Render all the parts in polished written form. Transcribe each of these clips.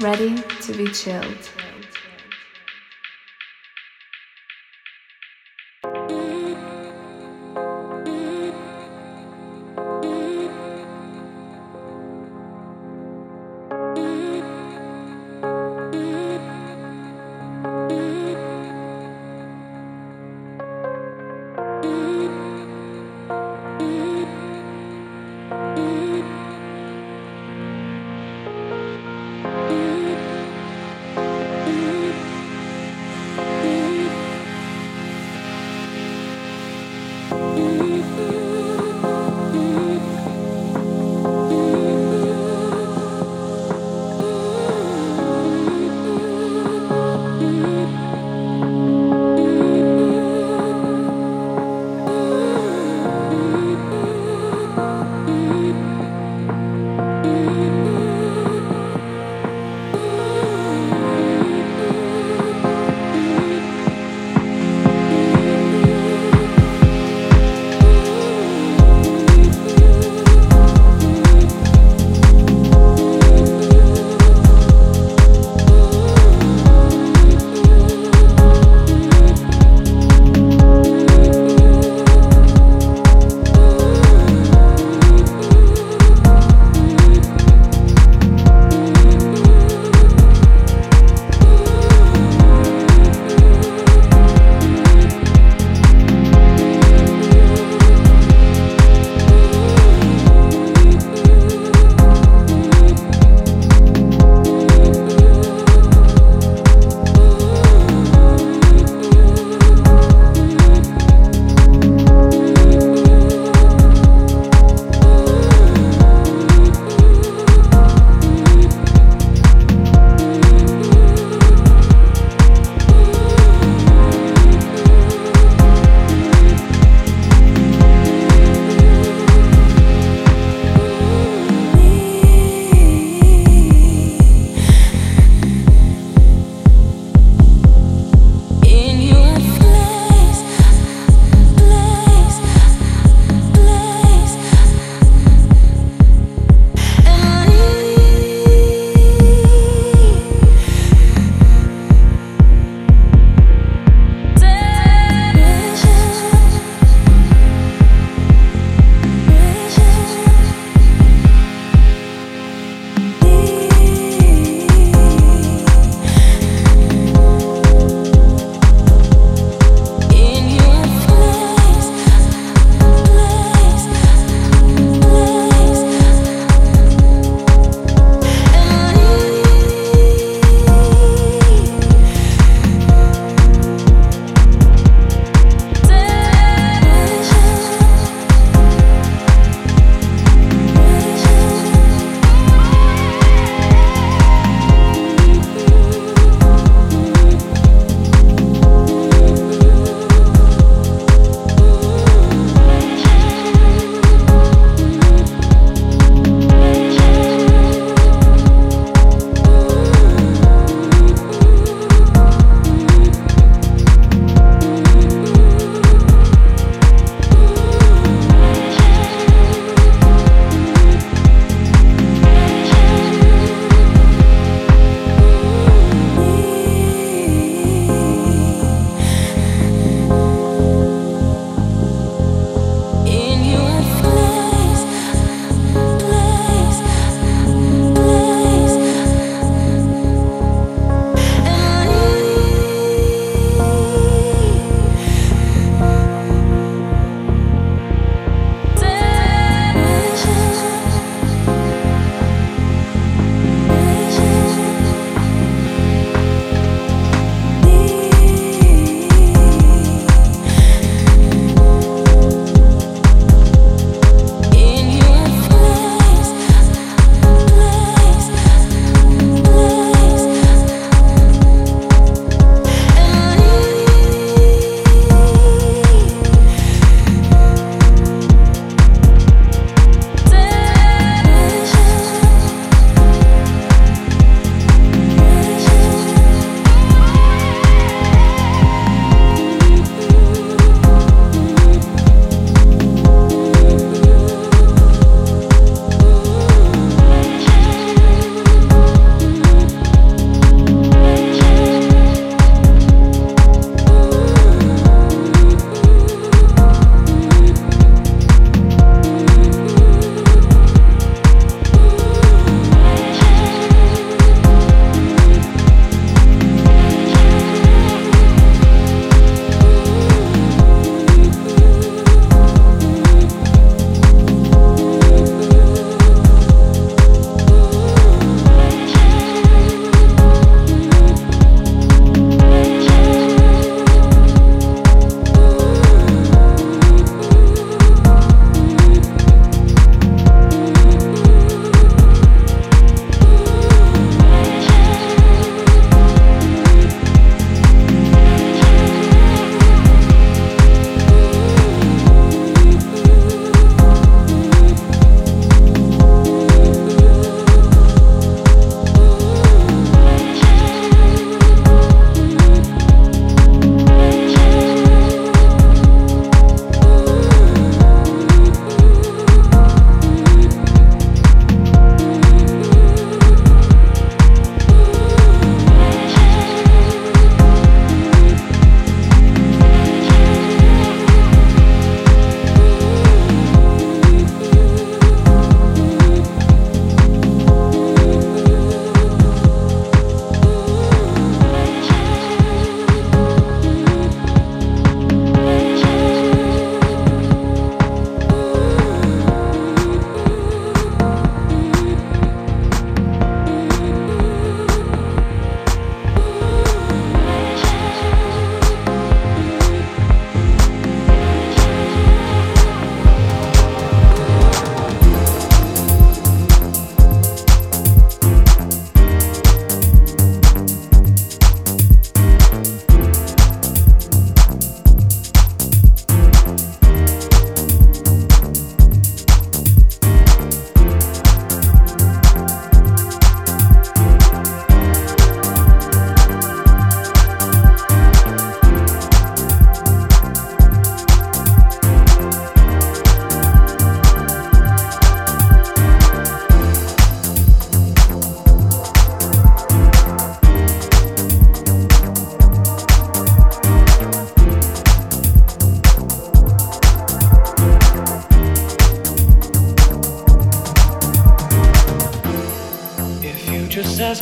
Ready to be chilled.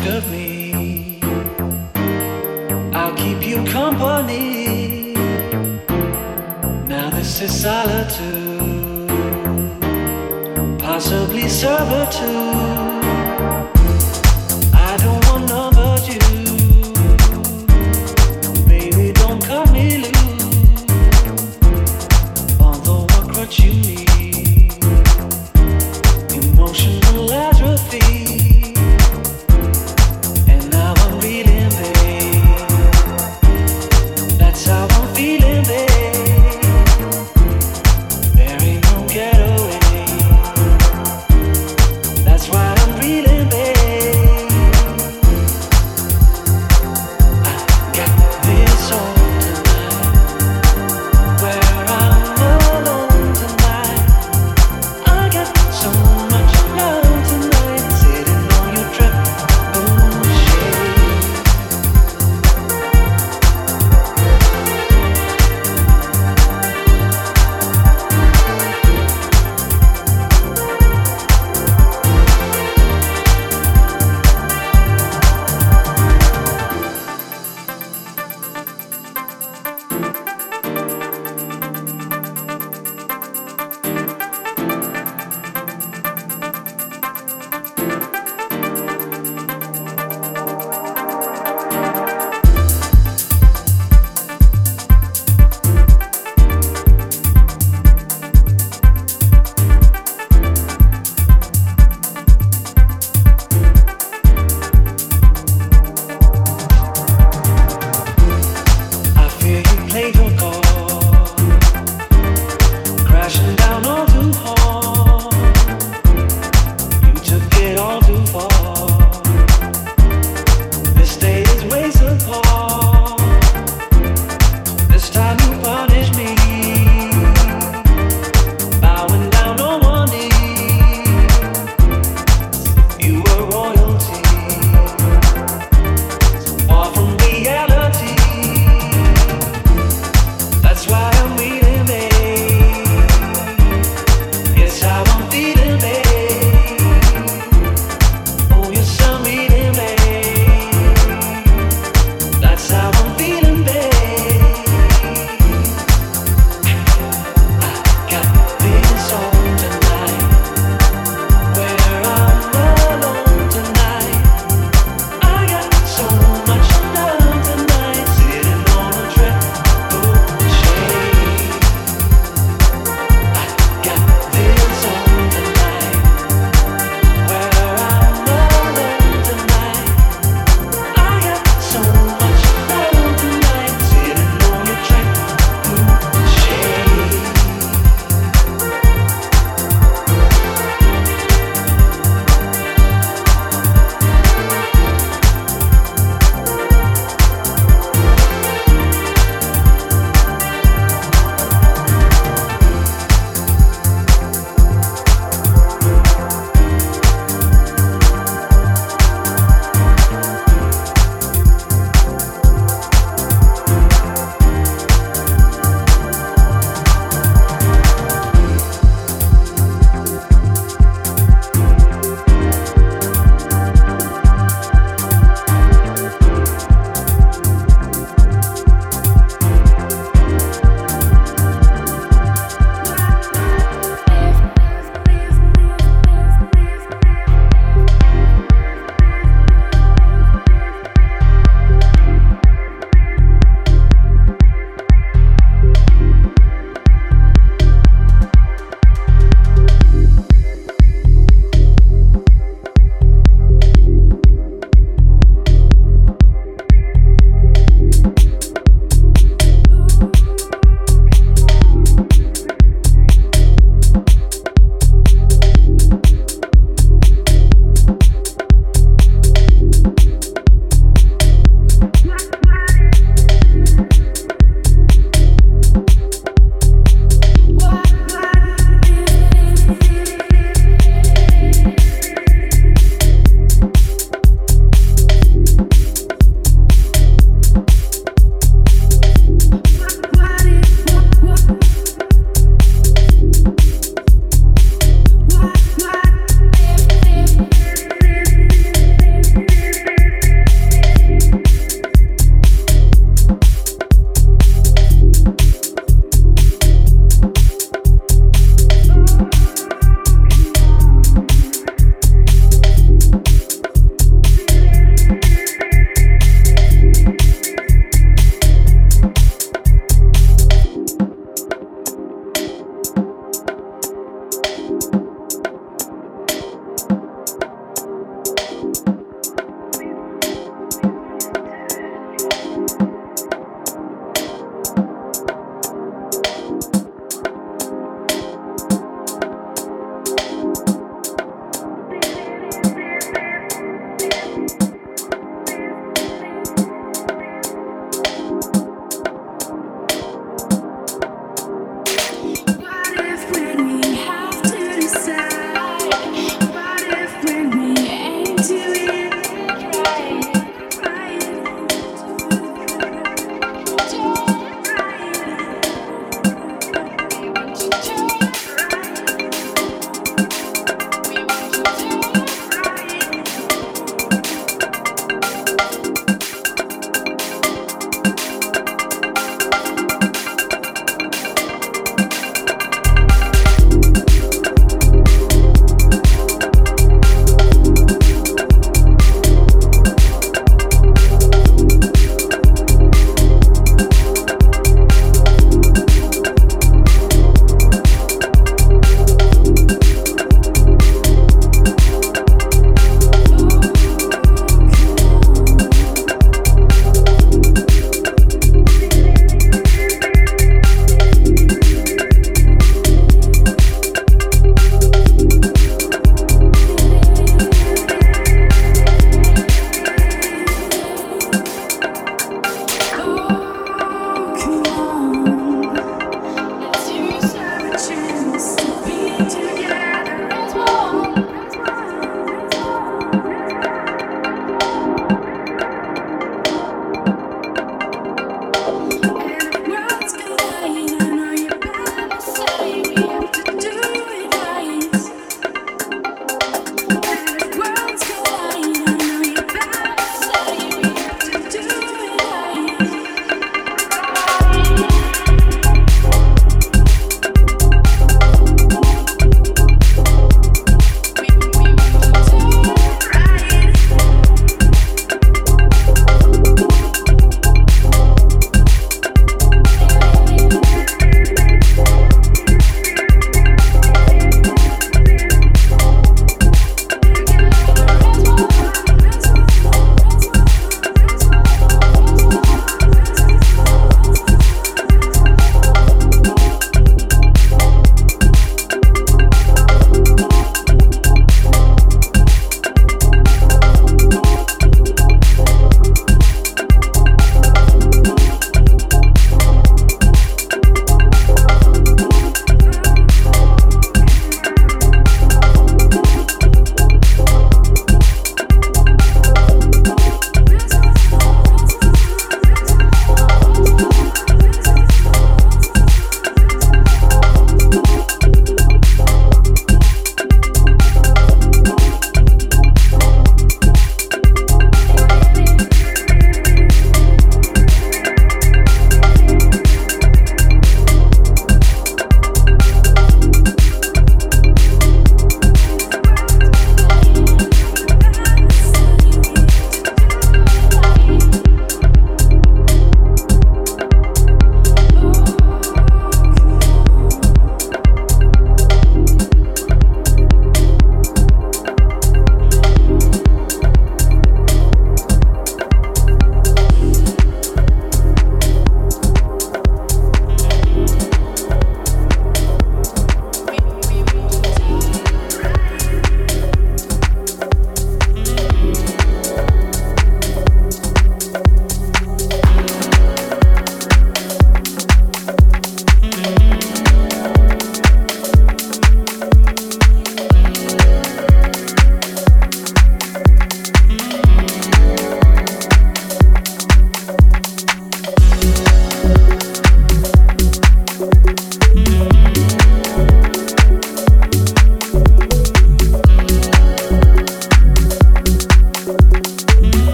ask of me, I'll keep you company. Now this is solitude, possibly servitude. I don't want none but you, baby, don't cut me loose. Although what crutch you need, emotional atrophy. Tonight,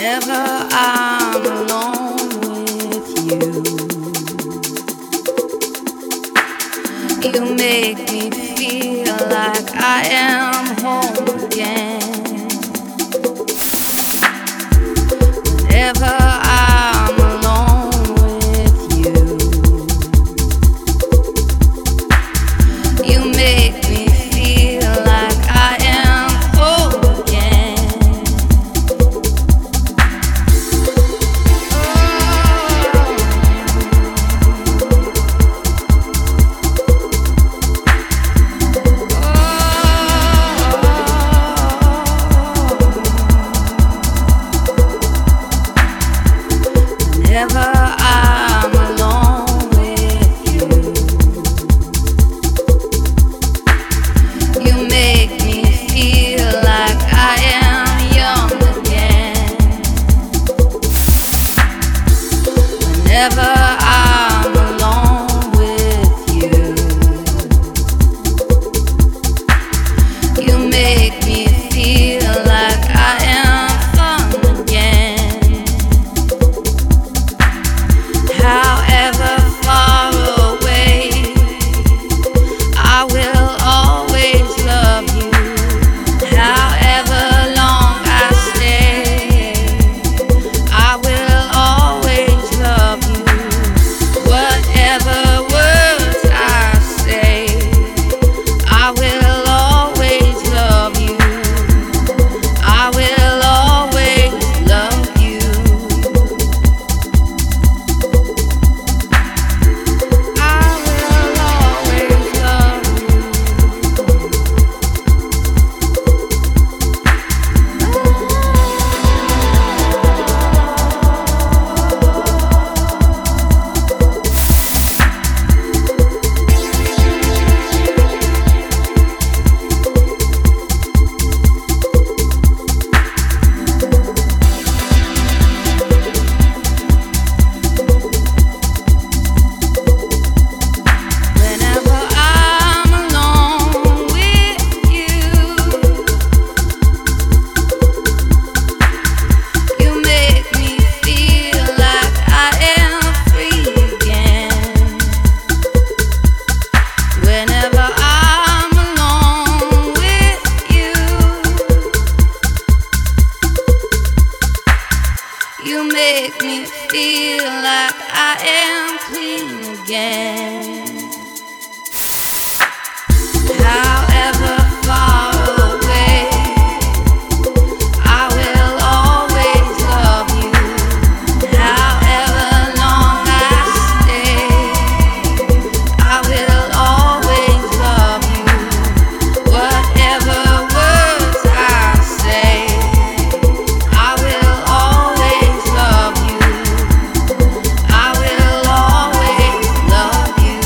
whenever I'm alone with you. You make me feel like I am home again. Whenever I'm alone with you, you make me feel like I am whole again. Whenever I'm alone with you, you make me feel like I am young again. Whenever I'm alone with you, you make me feel like I am fun again. However far away, I will always love you. However long I stay, I will always love you. Whatever words I say, I will always love you. I will always love you. I will always love you. Whenever I'm alone with you, you make me feel like I am free again. Whenever I'm alone with you, you make me feel like I am clean again. However far away, I will always love you. However long I stay, I will always love you. Whatever words I say, I will always love you. I will always love you.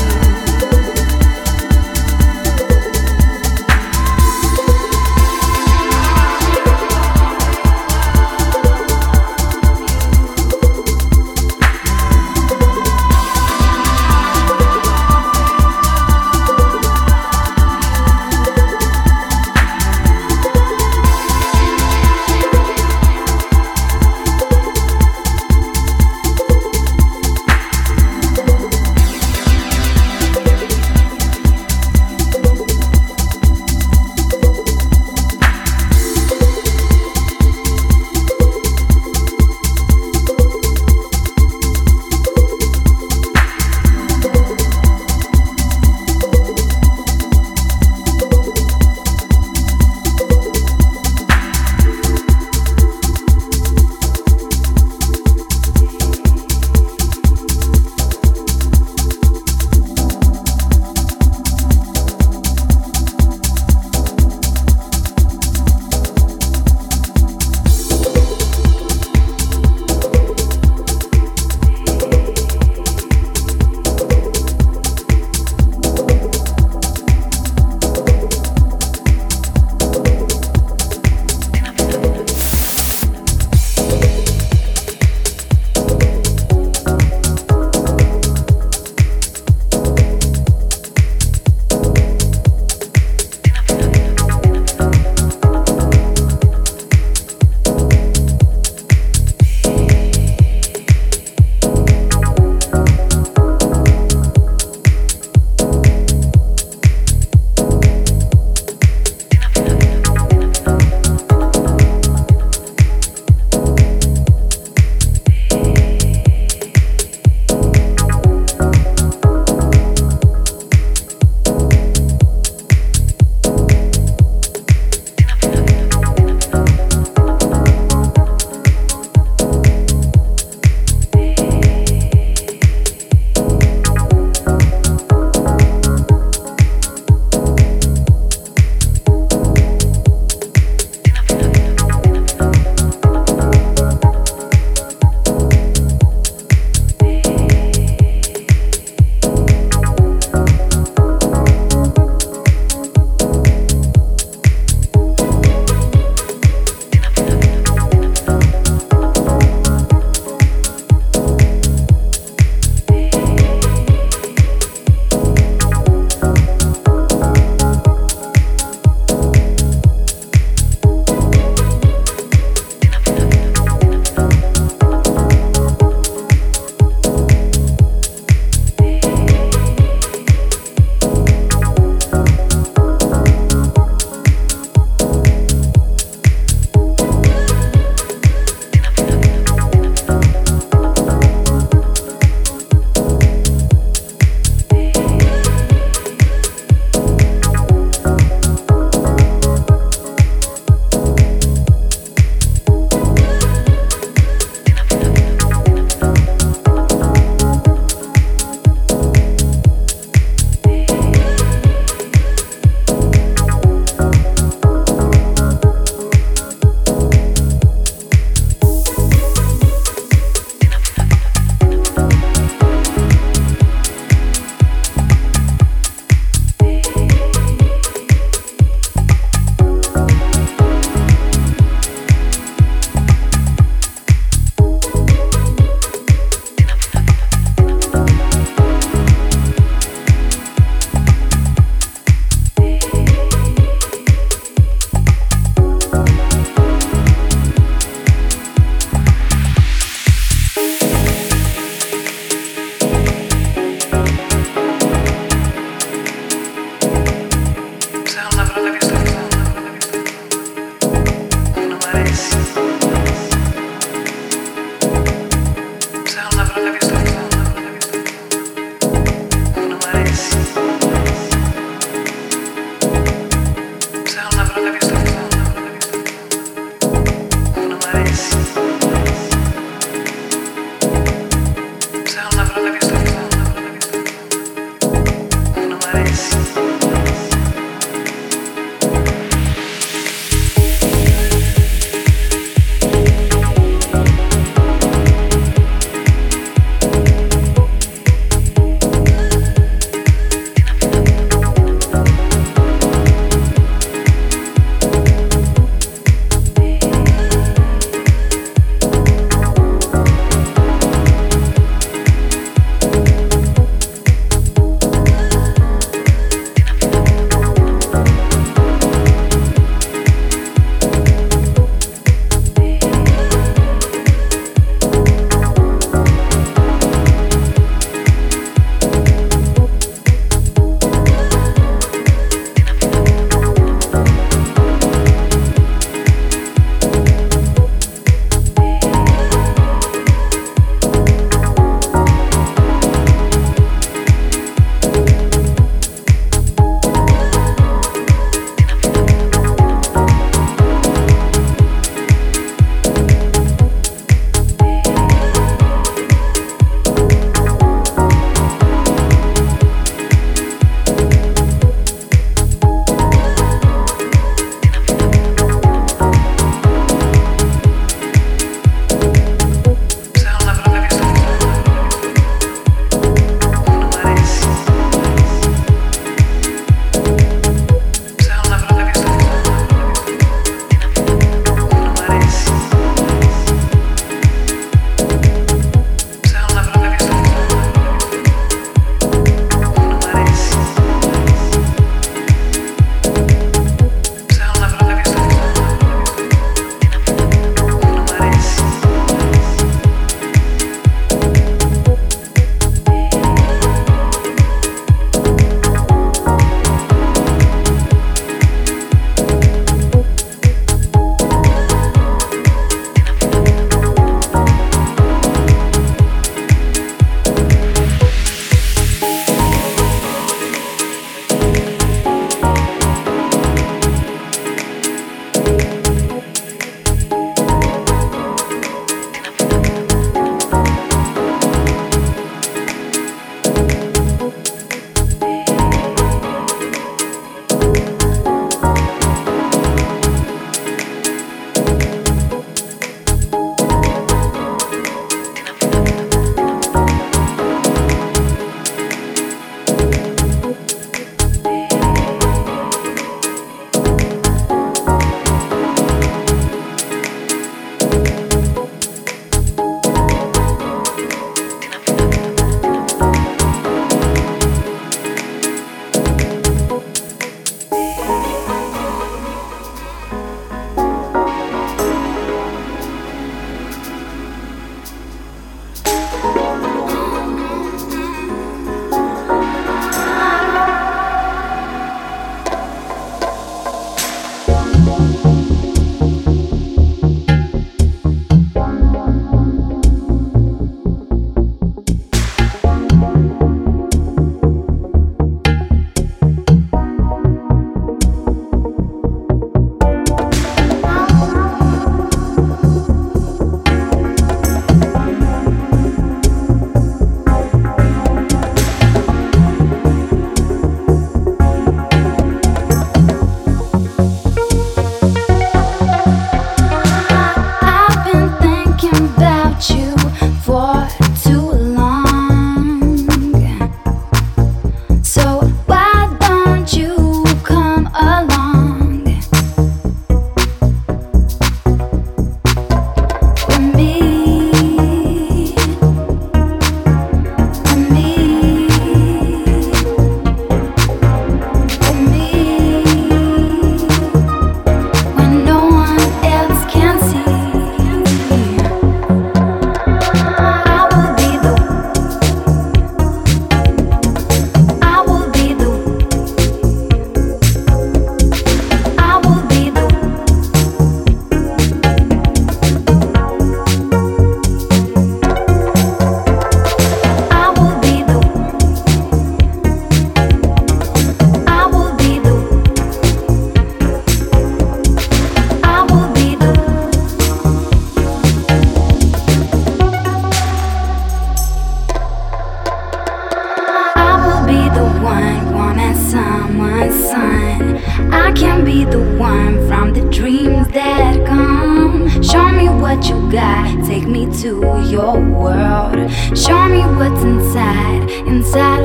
sky. Take me to your world. Show me what's inside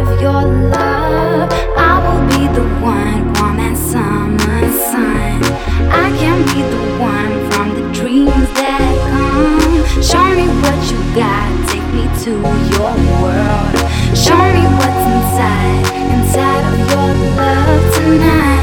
of your love. I will be the one, warm as summer sun. I can be the one from the dreams that come. Show me what you got. Take me to your world. Show me what's inside of your love tonight.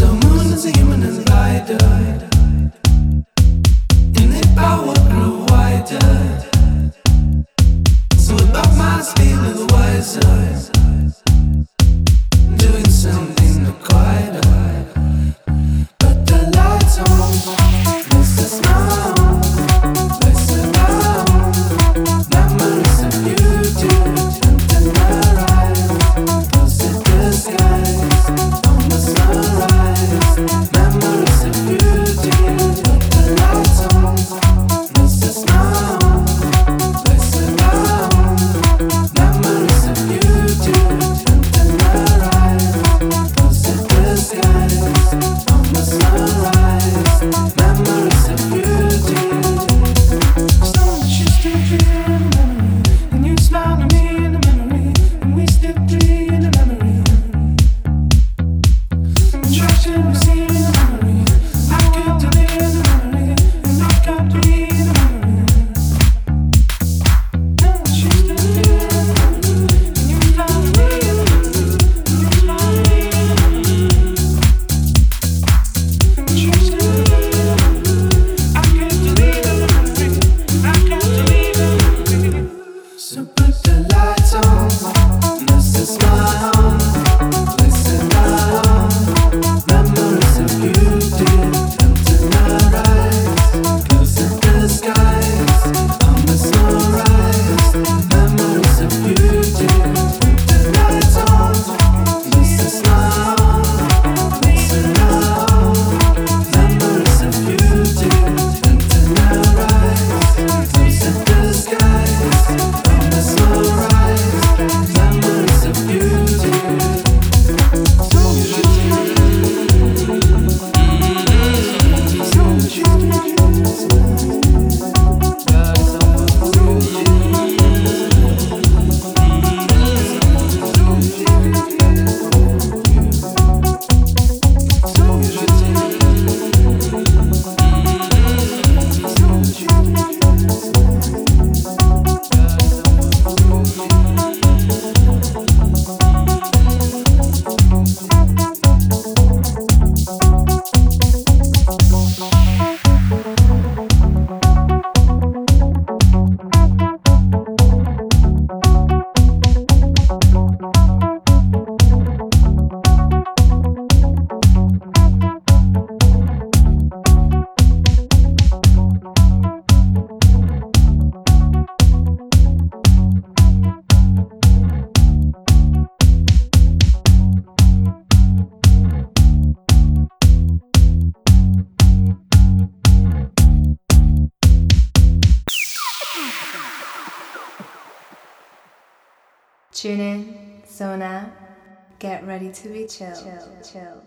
the moon is a human invader, and if I would grow wider, so about my speed is wiser, doing something to quiet. But the lights on, this is now. Tune in, zone out, get ready to be chilled.